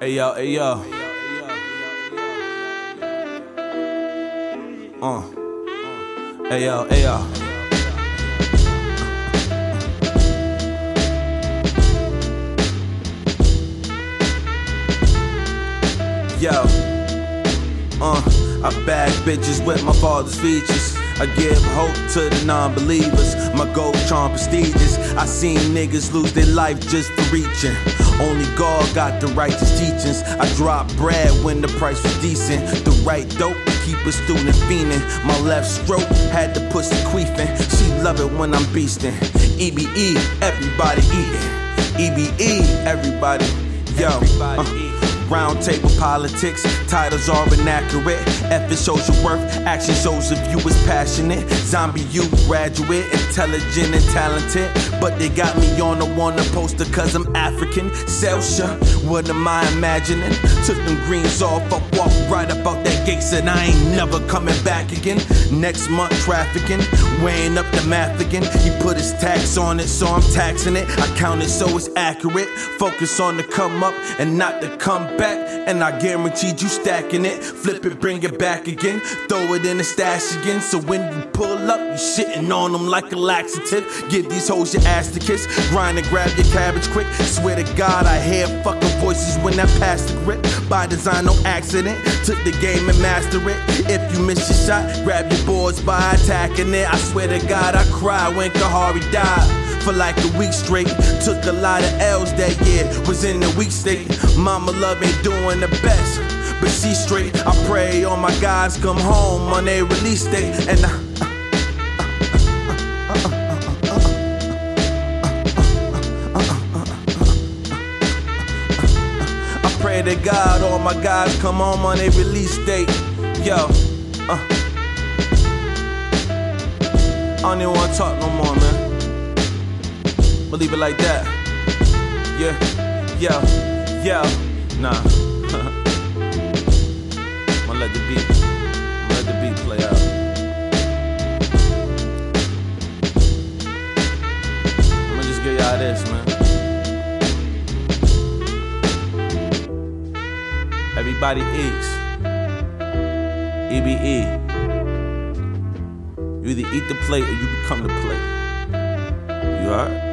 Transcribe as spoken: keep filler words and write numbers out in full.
Ayo, ayo. Uh. Ayo, ayo. Yo. Uh. I bag bitches with my father's features. I give hope to the non-believers. My gold charm prestigious. I seen niggas lose their life just for reaching. Only God got the righteous teachings. I dropped bread when the price was decent. The right dope to keep a student fiending. My left stroke had the pussy queefing. She love it when I'm beasting. E B E, everybody eating. E B E, everybody. Yo, uh, round table politics. Titles are inaccurate. F is shows your worth. Action shows if you was passionate. Zombie youth graduate. Intelligent and talented. But they got me on the wanna poster cause I'm African. Celsia, what am I imagining? Took them greens off, I walked right up out that gate. Said I ain't never coming back again. Next month trafficking, weighing up the math again. He put his tax on it, so I'm taxing it. I count it so it's accurate. Focus on the come up and not the come back. And I guaranteed you stacking it. Flip it, bring it back again. Throw it in the stash again. So when you pull up, you shitting on them like a laxative. Give these hoes your ass to kiss. Grind and grab your cabbage quick. Swear to God, I hear fucking voices when I pass the grip. By design, no accident. Took the game and master it. If you miss your shot, grab your boards by attacking it. I swear to God, I cried when Kahari died. For like a week straight. Took a lot of L's that year. Was in a weak state. Mama love ain't doing the best. But she straight. I pray all my guys come home on their release day. And I pray to God all my guys come home on their release date. Yo, uh. I don't even wanna talk no more, man. We'll leave it like that. Yeah, yo, yo, nah. I'm gonna let the beat, I'm gonna let the beat play out. I'm gonna just give y'all this, man. Everybody eats. E B E. You either eat the plate or you become the plate. You alright?